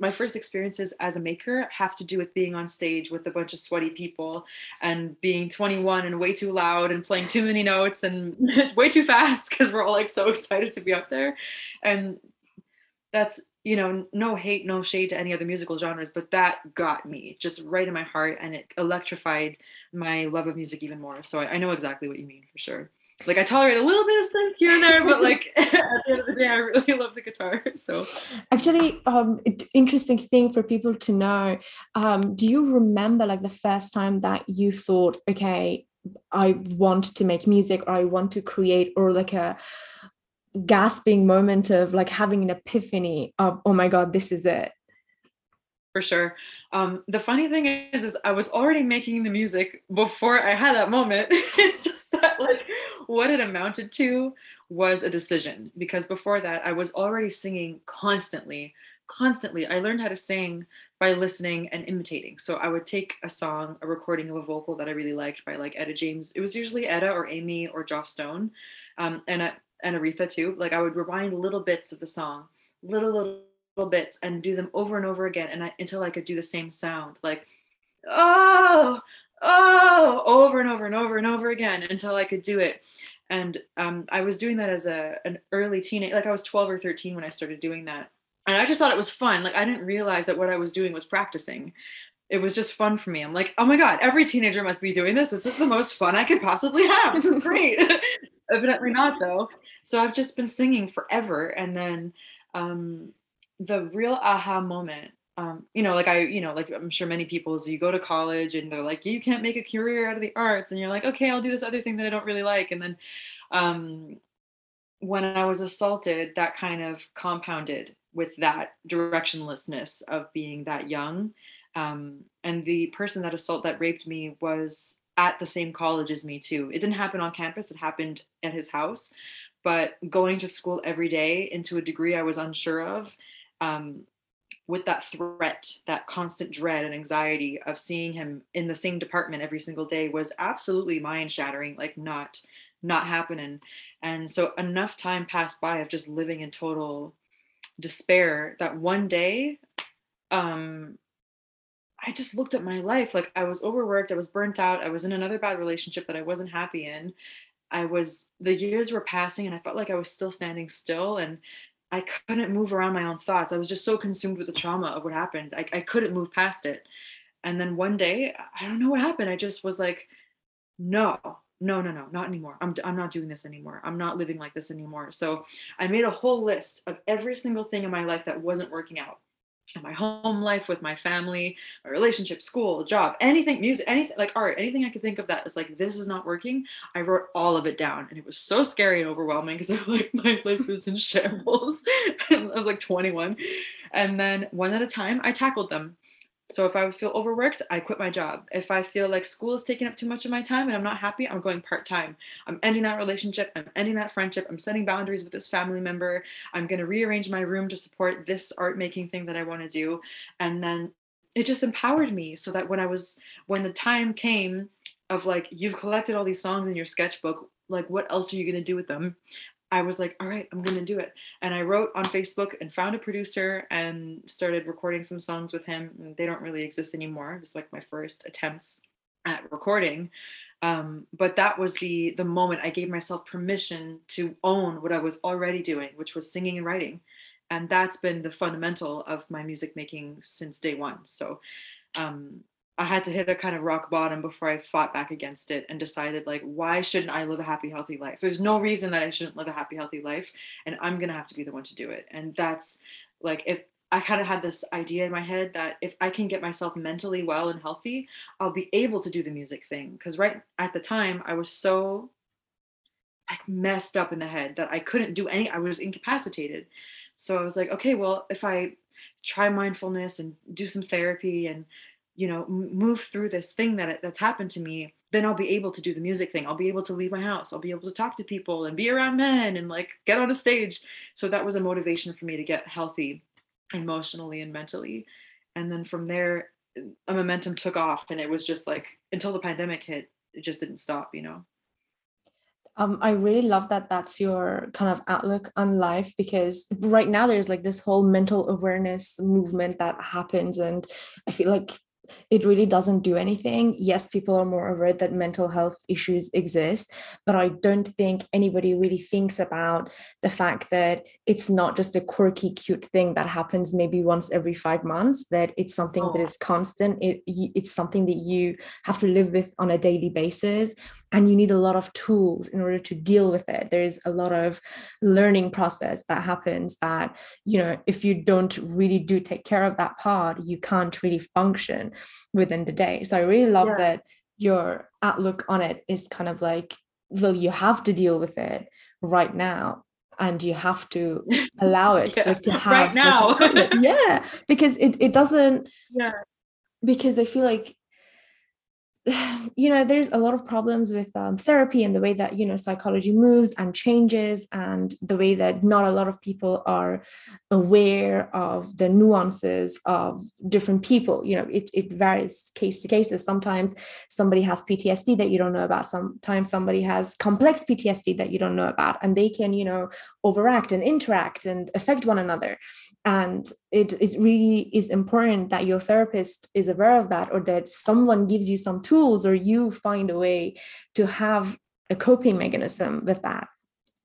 my first experiences as a maker have to do with being on stage with a bunch of sweaty people and being 21 and way too loud and playing too many notes and way too fast, because we're all like so excited to be up there. And that's, you know, no hate, no shade to any other musical genres, but that got me just right in my heart, and it electrified my love of music even more. So I know exactly what you mean, for sure. Like, I tolerate a little bit of stuff here and there, but like at the end of the day, I really love the guitar. So actually, interesting thing for people to know, do you remember like the first time that you thought, okay, I want to make music, or I want to create, or like a gasping moment of like having an epiphany of, oh my God, this is it? For sure. The funny thing is I was already making the music before I had that moment. It's just that, like, what it amounted to was a decision, because before that I was already singing constantly. I learned how to sing by listening and imitating. So I would take a song, a recording of a vocal that I really liked by like Etta James. It was usually Etta or Amy or Joss Stone, and Aretha too. Like, I would rewind little bits of the song, little bits, and do them over and over again, and until I could do the same sound, like oh, over and over and over and over again, until I could do it. And I was doing that as an early teenager. Like, I was 12 or 13 when I started doing that, and I just thought it was fun. Like, I didn't realize that what I was doing was practicing. It was just fun for me. I'm like, oh my God, every teenager must be doing this. This is the most fun I could possibly have. This is great. Evidently not, though. So I've just been singing forever, and then the real aha moment, like I'm sure many people, is you go to college and they're like, you can't make a career out of the arts, and you're like, okay, I'll do this other thing that I don't really like. And then when I was assaulted, that kind of compounded with that directionlessness of being that young, and the person that raped me was at the same college as me too. It didn't happen on campus, it happened at his house. But going to school every day into a degree I was unsure of, with that threat, that constant dread and anxiety of seeing him in the same department every single day, was absolutely mind shattering, like not happening. And so enough time passed by of just living in total despair that one day, I just looked at my life. Like, I was overworked, I was burnt out, I was in another bad relationship that I wasn't happy in. The years were passing, and I felt like I was still standing still, and I couldn't move around my own thoughts. I was just so consumed with the trauma of what happened. I couldn't move past it. And then one day, I don't know what happened. I just was like, no, no, not anymore. I'm not doing this anymore. I'm not living like this anymore. So I made a whole list of every single thing in my life that wasn't working out. In my home life, with my family, my relationship, school, job, anything, music, anything, like art, anything I could think of that is like, this is not working. I wrote all of it down, and it was so scary and overwhelming because I was like, my life is in shambles. I was like 21. And then one at a time, I tackled them. So if I feel overworked, I quit my job. If I feel like school is taking up too much of my time and I'm not happy, I'm going part-time. I'm ending that relationship. I'm ending that friendship. I'm setting boundaries with this family member. I'm going to rearrange my room to support this art making thing that I want to do. And then it just empowered me so that when the time came of like, you've collected all these songs in your sketchbook, like what else are you going to do with them? I was like, all right, I'm going to do it. And I wrote on Facebook and found a producer and started recording some songs with him. And they don't really exist anymore. It was like my first attempts at recording. But that was the moment I gave myself permission to own what I was already doing, which was singing and writing. And that's been the fundamental of my music making since day one. So I had to hit a kind of rock bottom before I fought back against it and decided, like, why shouldn't I live a happy, healthy life? There's no reason that I shouldn't live a happy, healthy life, and I'm going to have to be the one to do it. And that's like, if I kind of had this idea in my head that if I can get myself mentally well and healthy, I'll be able to do the music thing. Because right at the time, I was so like messed up in the head that I couldn't do any, I was incapacitated. So I was like, okay, well, if I try mindfulness and do some therapy and, you know, move through this thing that's happened to me, then I'll be able to do the music thing. I'll be able to leave my house. I'll be able to talk to people and be around men and like get on a stage. So that was a motivation for me to get healthy emotionally and mentally. And then from there, a momentum took off, and it was just like, until the pandemic hit, it just didn't stop, you know? I really love that that's your kind of outlook on life, because right now there's like this whole mental awareness movement that happens. And I feel like it really doesn't do anything. Yes, people are more aware that mental health issues exist, but I don't think anybody really thinks about the fact that it's not just a quirky, cute thing that happens maybe once every 5 months, that it's something that is constant. It's something that you have to live with on a daily basis, and you need a lot of tools in order to deal with it. There is a lot of learning process that happens that, you know, if you don't really do take care of that part, you can't really function within the day. So I really love that your outlook on it is kind of like, well, you have to deal with it right now, and you have to allow it like, to have right now. Because it doesn't, because I feel like, you know, there's a lot of problems with therapy and the way that, you know, psychology moves and changes, and the way that not a lot of people are aware of the nuances of different people. You know, it varies case to cases. Sometimes somebody has PTSD that you don't know about. Sometimes somebody has complex PTSD that you don't know about, and they can, you know, overact and interact and affect one another. And it really is important that your therapist is aware of that, or that someone gives you some tools, or you find a way to have a coping mechanism with that.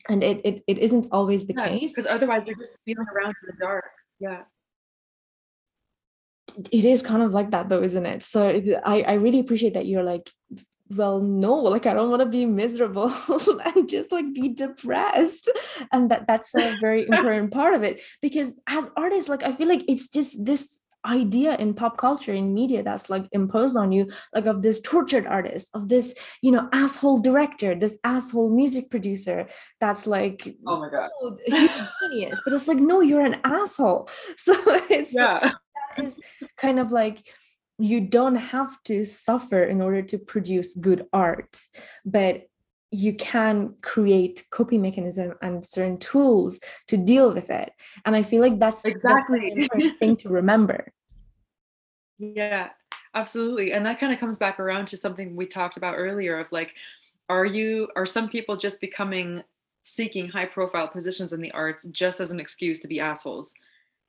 And it isn't always the case, because otherwise you're just feeling around in the dark. Yeah. It is kind of like that though, isn't it? So I really appreciate that you're like, well, no, like, I don't want to be miserable and just like be depressed. And that's a very important part of it, because as artists, like, I feel like it's just this idea in pop culture, in media, that's like imposed on you, like of this tortured artist, of this, you know, asshole director, this asshole music producer that's like, oh my god, he's a genius. But it's like, no, you're an asshole. So it's that is kind of like, you don't have to suffer in order to produce good art, but you can create coping mechanism and certain tools to deal with it. And I feel like that's exactly an important thing to remember. Yeah, absolutely. And that kind of comes back around to something we talked about earlier of like, are some people just seeking high profile positions in the arts just as an excuse to be assholes?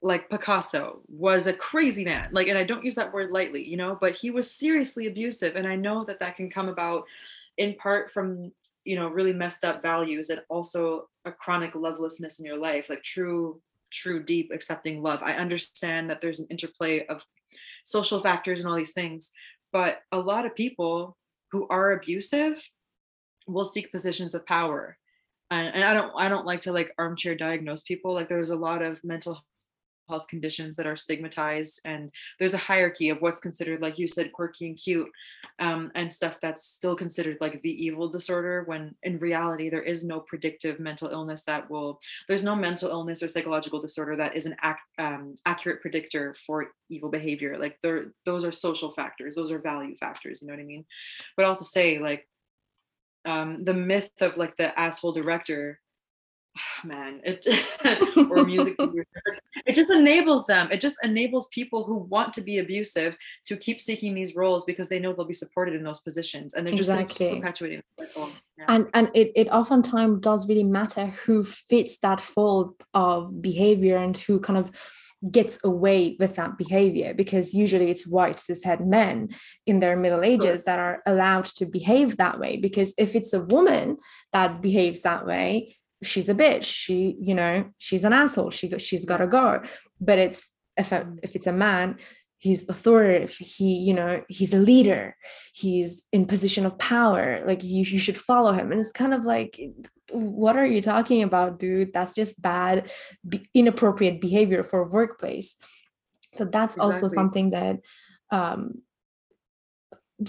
Like Picasso was a crazy man, like, and I don't use that word lightly, you know, but he was seriously abusive. And I know that can come about in part from, you know, really messed up values and also a chronic lovelessness in your life, like true, deep, accepting love. I understand that there's an interplay of social factors and all these things, but a lot of people who are abusive will seek positions of power. And I don't like to like armchair diagnose people. Like there's a lot of mental health conditions that are stigmatized, and there's a hierarchy of what's considered, like you said, quirky and cute, and stuff that's still considered like the evil disorder, when in reality there is no predictive mental illness there's no mental illness or psychological disorder that is an accurate predictor for evil behavior. Like those are social factors, those are value factors, you know what I mean? But all to say, like the myth of like the asshole director, or music it just enables them. It just enables people who want to be abusive to keep seeking these roles because they know they'll be supported in those positions, and they're just keep perpetuating the cycle. Yeah. And it oftentimes does really matter who fits that fold of behavior and who kind of gets away with that behavior, because usually it's white cishet men in their middle ages that are allowed to behave that way. Because if it's a woman that behaves that way, she's a bitch, she's an asshole, she's gotta go. But it's if it's a man, he's authoritative, he's a leader, he's in position of power, like you should follow him. And it's kind of like, what are you talking about, dude? That's just bad, inappropriate behavior for a workplace. So that's also something that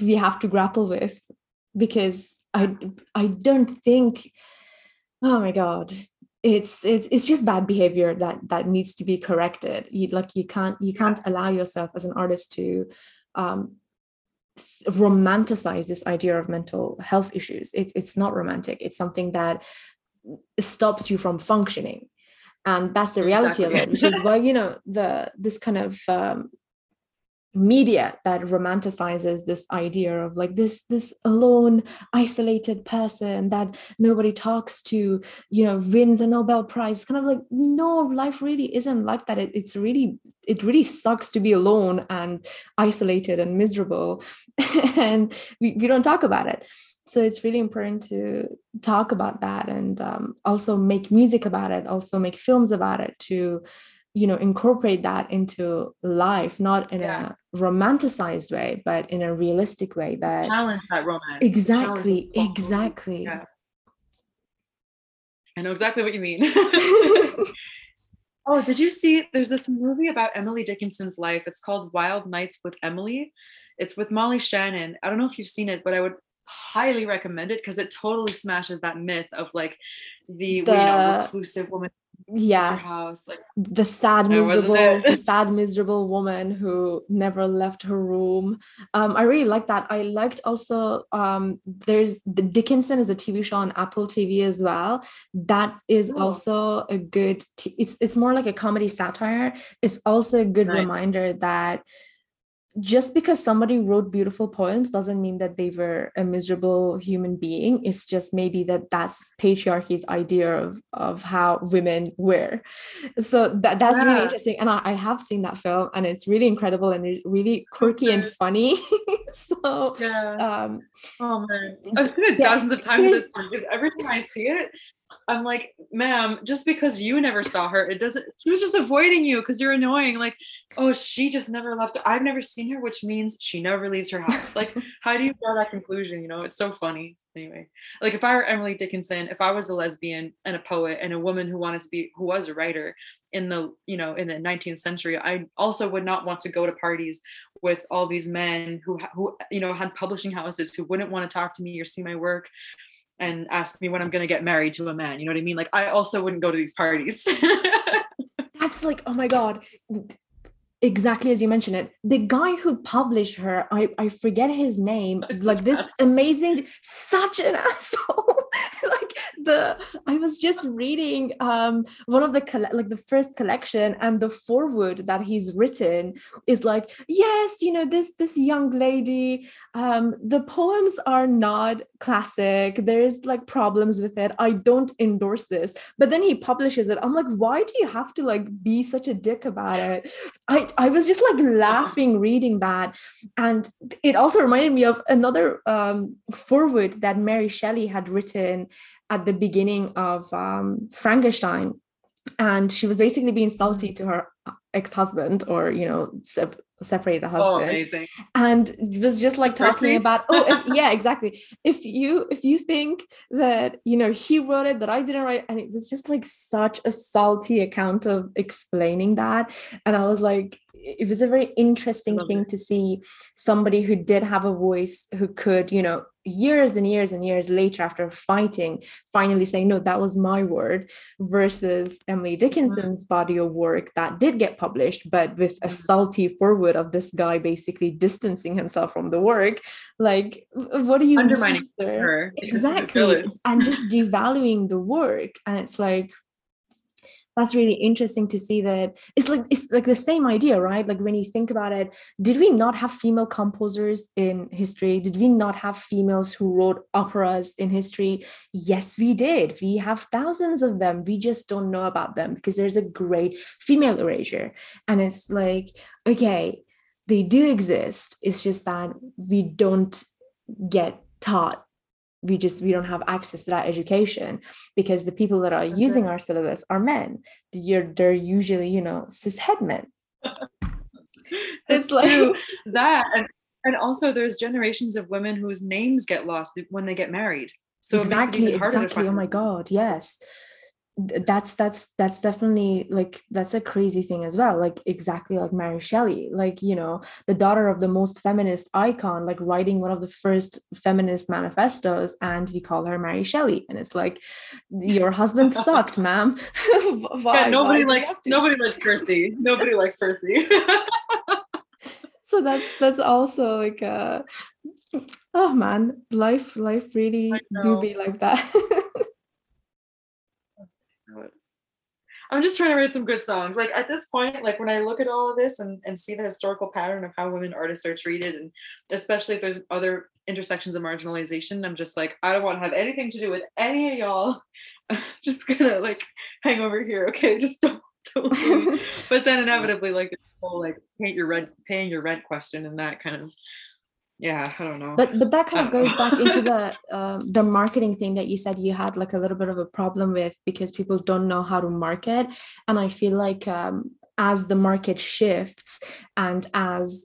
we have to grapple with, because I don't think, oh my God, it's just bad behavior that needs to be corrected. You can't allow yourself as an artist to romanticize this idea of mental health issues. It's not romantic. It's something that stops you from functioning, and that's the reality of it. Which is why this kind of media that romanticizes this idea of like this alone, isolated person that nobody talks to, wins a Nobel Prize. Kind of like, no, life really isn't like that. It really sucks to be alone and isolated and miserable, and we don't talk about it. So it's really important to talk about that, and also make music about it, also make films about it, to incorporate that into life, not in a romanticized way, but in a realistic way that challenge that romance. Exactly. Yeah. I know exactly what you mean. Oh, did you see? There's this movie about Emily Dickinson's life. It's called Wild Nights with Emily. It's with Molly Shannon. I don't know if you've seen it, but I would highly recommend it because it totally smashes that myth of like the reclusive woman. Yeah, house, like the sad miserable woman who never left her room. I really like that. I liked also there's the Dickinson is a TV show on Apple TV as well. That is also a good. It's more like a comedy satire. It's also a good reminder that just because somebody wrote beautiful poems doesn't mean that they were a miserable human being. It's just maybe that's patriarchy's idea of how women were. So that's really interesting. And I have seen that film, and it's really incredible and really quirky and funny. So oh man, I've seen it dozens of times at this point, because every time I see it I'm like, ma'am, just because you never saw her, it doesn't, she was just avoiding you because you're annoying. Like, oh, she just never left. I've never seen her, which means she never leaves her house. Like, how do you draw that conclusion? It's so funny. Anyway, like if I were Emily Dickinson, if I was a lesbian and a poet and a woman who was a writer in the, in the 19th century, I also would not want to go to parties with all these men who had publishing houses, who wouldn't want to talk to me or see my work and ask me when I'm going to get married to a man. You know what I mean? Like, I also wouldn't go to these parties. That's like, oh my God. Exactly as you mentioned it. The guy who published her, I forget his name, such an asshole. Like I was just reading one of the first collection, and the foreword that he's written is like, yes, this young lady, the poems are not classic. There's like problems with it. I don't endorse this. But then he publishes it. I'm like, why do you have to like be such a dick about it? I was just like laughing reading that. And it also reminded me of another foreword that Mary Shelley had written at the beginning of Frankenstein. And she was basically being salty to her ex-husband or, you know, separated husband. Oh, amazing. And was just like talking about, if you think that, you know, he wrote it, that I didn't write, and it was just like such a salty account of explaining that. And I was like, it was a very interesting thing to see somebody who did have a voice, who could, you know, years and years and years later after fighting, finally saying, no, that was my word, versus Emily Dickinson's body of work that did get published, but with a salty forward of this guy basically distancing himself from the work. Like, what do you undermining mean, her? Exactly. And just devaluing the work. And it's like, that's really interesting to see that it's like the same idea, right? Like when you think about it, did we not have female composers in history? Did we not have females who wrote operas in history? Yes, we did. We have thousands of them. We just don't know about them because there's a great female erasure. And it's like, okay, they do exist. It's just that we don't get taught. We don't have access to that education because the people that are using our syllabus are men. They're usually, you know, cis het men. It's like that. And also there's generations of women whose names get lost when they get married. So exactly. Oh my God. Yes. That's definitely like, that's a crazy thing as well. Like exactly like Mary Shelley, like, you know, the daughter of the most feminist icon, like writing one of the first feminist manifestos, and we call her Mary Shelley. And it's like, your husband sucked, ma'am. Why, nobody likes Percy. So that's also like, oh man, life really do be like that. I'm just trying to write some good songs. Like at this point, like when I look at all of this and see the historical pattern of how women artists are treated, and especially if there's other intersections of marginalization, I'm just like, I don't want to have anything to do with any of y'all. I'm just gonna like hang over here, okay? Just don't leave. But then inevitably, like the whole like paying your rent question and that kind of. Yeah, I don't know. But that kind of goes back into the marketing thing that you said you had like a little bit of a problem with because people don't know how to market. And I feel like as the market shifts and as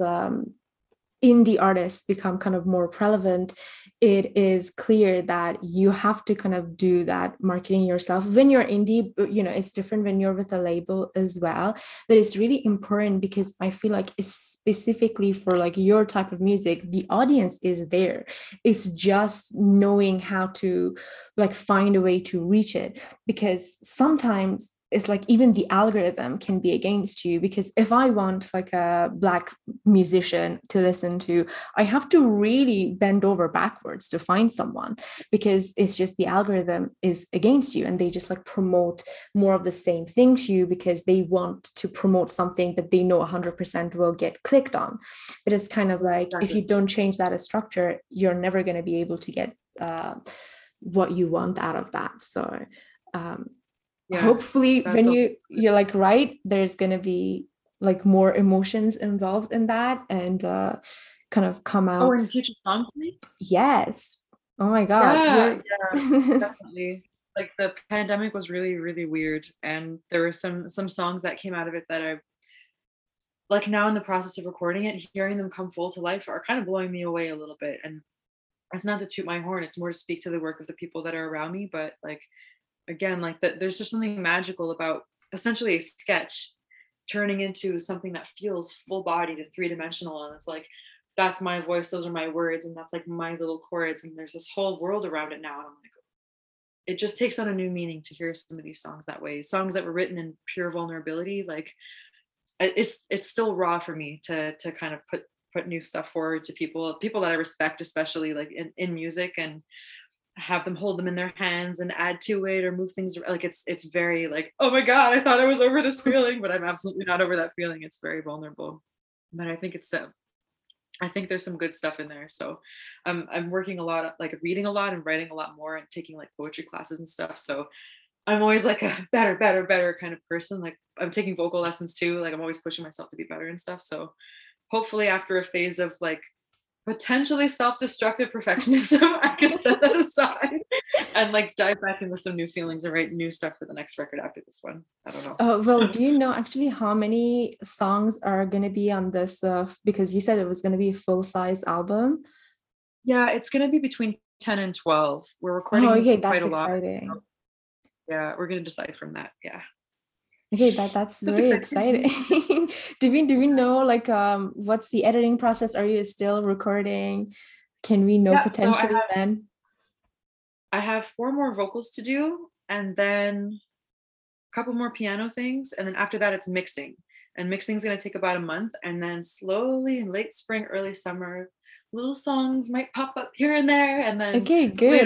indie artists become kind of more prevalent, it is clear that you have to kind of do that marketing yourself. When you're indie, you know, it's different when you're with a label as well, but it's really important because I feel like it's specifically for like your type of music, the audience is there. It's just knowing how to like find a way to reach it, because sometimes it's like even the algorithm can be against you. Because if I want like a Black musician to listen to, I have to really bend over backwards to find someone, because it's just the algorithm is against you, and they just like promote more of the same thing to you because they want to promote something that they know 100% will get clicked on. But it's kind of like, if you don't change that as structure, you're never going to be able to get what you want out of that. So yeah, hopefully when you're like, right, there's going to be like more emotions involved in that and kind of come out. Oh, in future songs? Yes. Oh my God. Yeah, definitely. Like the pandemic was really, really weird. And there were some songs that came out of it that are like now in the process of recording it, hearing them come full to life are kind of blowing me away a little bit. And that's not to toot my horn. It's more to speak to the work of the people that are around me. But like, again, like that, there's just something magical about essentially a sketch turning into something that feels full-bodied and three-dimensional. And it's like, that's my voice, those are my words, and that's like my little chords. And there's this whole world around it now. And I'm like, it just takes on a new meaning to hear some of these songs that way. Songs that were written in pure vulnerability, like it's still raw for me to kind of put new stuff forward to people that I respect, especially like in music, and have them hold them in their hands and add to it or move things around. Like it's very like, oh my God, I thought I was over this feeling, but I'm absolutely not over that feeling. It's very vulnerable, but I think I think there's some good stuff in there. So I'm working a lot, like reading a lot and writing a lot more and taking like poetry classes and stuff. So I'm always like a better kind of person. Like I'm taking vocal lessons too. Like I'm always pushing myself to be better and stuff. So hopefully after a phase of like potentially self-destructive perfectionism. I can set that aside and like dive back in with some new feelings and write new stuff for the next record after this one. I don't know. Well, do you know actually how many songs are going to be on this? Because you said it was going to be a full-size album. Yeah, it's going to be between 10 and 12. We're recording quite a lot. Exciting. So, yeah, we're going to decide from that. Yeah. Okay, that's very exciting. do we know like what's the editing process? Are you still recording? Can we know potentially then? I have 4 more vocals to do and then a couple more piano things, and then after that it's mixing. And mixing is going to take about a month, and then slowly in late spring, early summer, little songs might pop up here and there, and then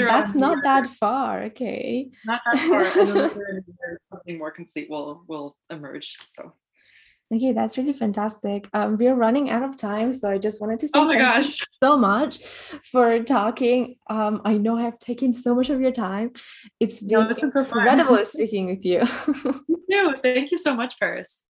that's on, not that far. Okay, not that far. And then something more complete will emerge. So, okay, that's really fantastic. We're running out of time, so I just wanted to say thank you so much for talking. I know I've taken so much of your time. It's been incredible speaking with you. Thank you so much, Paris.